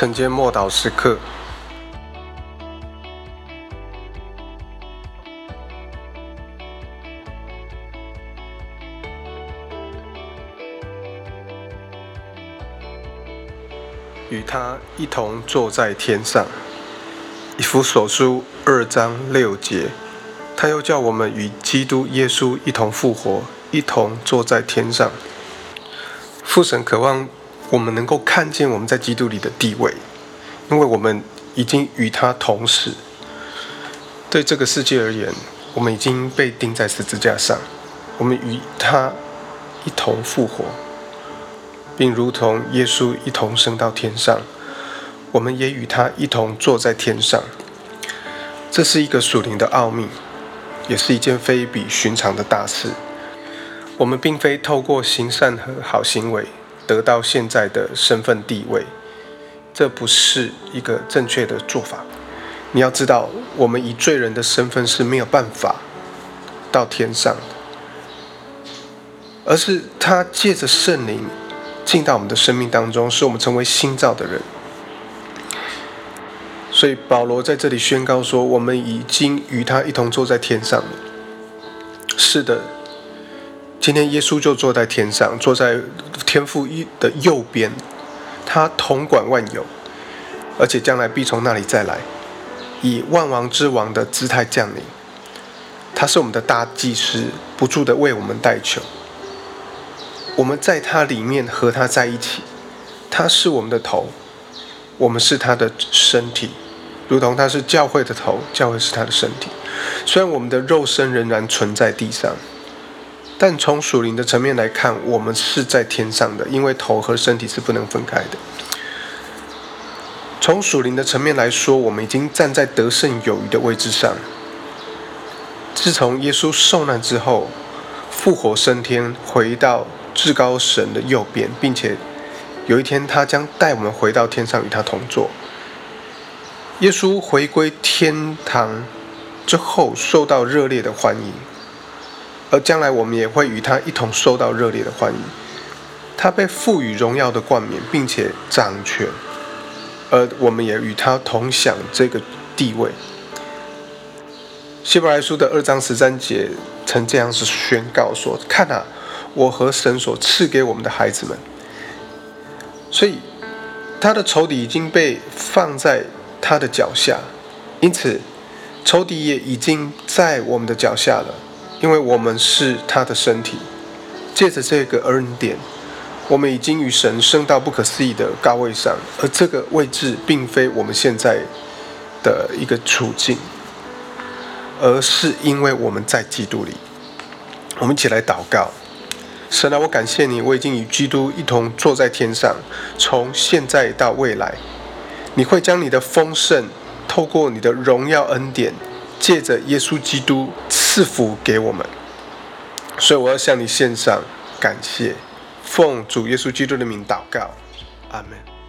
晨间默祷时刻，与他一同坐在天上。以弗所书2章6节，他又叫我们与基督耶稣一同复活，一同坐在天上。父神渴望我们能够看见我们在基督里的地位，因为我们已经与他同死。对这个世界而言，我们已经被钉在十字架上，我们与他一同复活，并如同耶稣一同升到天上，我们也与他一同坐在天上。这是一个属灵的奥秘，也是一件非比寻常的大事。我们并非透过行善和好行为得到现在的身份地位，这不是一个正确的做法。你要知道，我们以罪人的身份是没有办法到天上的，而是他借着圣灵进到我们的生命当中，使我们成为新造的人。所以保罗在这里宣告说，我们已经与他一同坐在天上了。是的，今天耶稣就坐在天上，坐在天父的右边，他统管万有，而且将来必从那里再来，以万王之王的姿态降临。他是我们的大祭司，不住地为我们代求。我们在他里面和他在一起，他是我们的头，我们是他的身体，如同他是教会的头，教会是他的身体。虽然我们的肉身仍然存在地上，但从属灵的层面来看，我们是在天上的，因为头和身体是不能分开的。从属灵的层面来说，我们已经站在得胜有余的位置上。自从耶稣受难之后，复活升天，回到至高神的右边，并且有一天他将带我们回到天上，与他同坐。耶稣回归天堂之后，受到热烈的欢迎。而将来我们也会与他一同受到热烈的欢迎。他被赋予荣耀的冠冕，并且掌权，而我们也与他同享这个地位。希伯来书的2章13节曾这样子宣告说：“看啊，我和神所赐给我们的孩子们。”所以，他的仇敌已经被放在他的脚下，因此，仇敌也已经在我们的脚下了。因为我们是他的身体，借着这个恩典，我们已经与神升到不可思议的高位上，而这个位置并非我们现在的一个处境，而是因为我们在基督里。我们一起来祷告。神啊，我感谢你，我已经与基督一同坐在天上，从现在到未来，你会将你的丰盛透过你的荣耀恩典，借着耶稣基督赐福给我们。所以我要向你献上感谢，奉主耶稣基督的名祷告，阿们。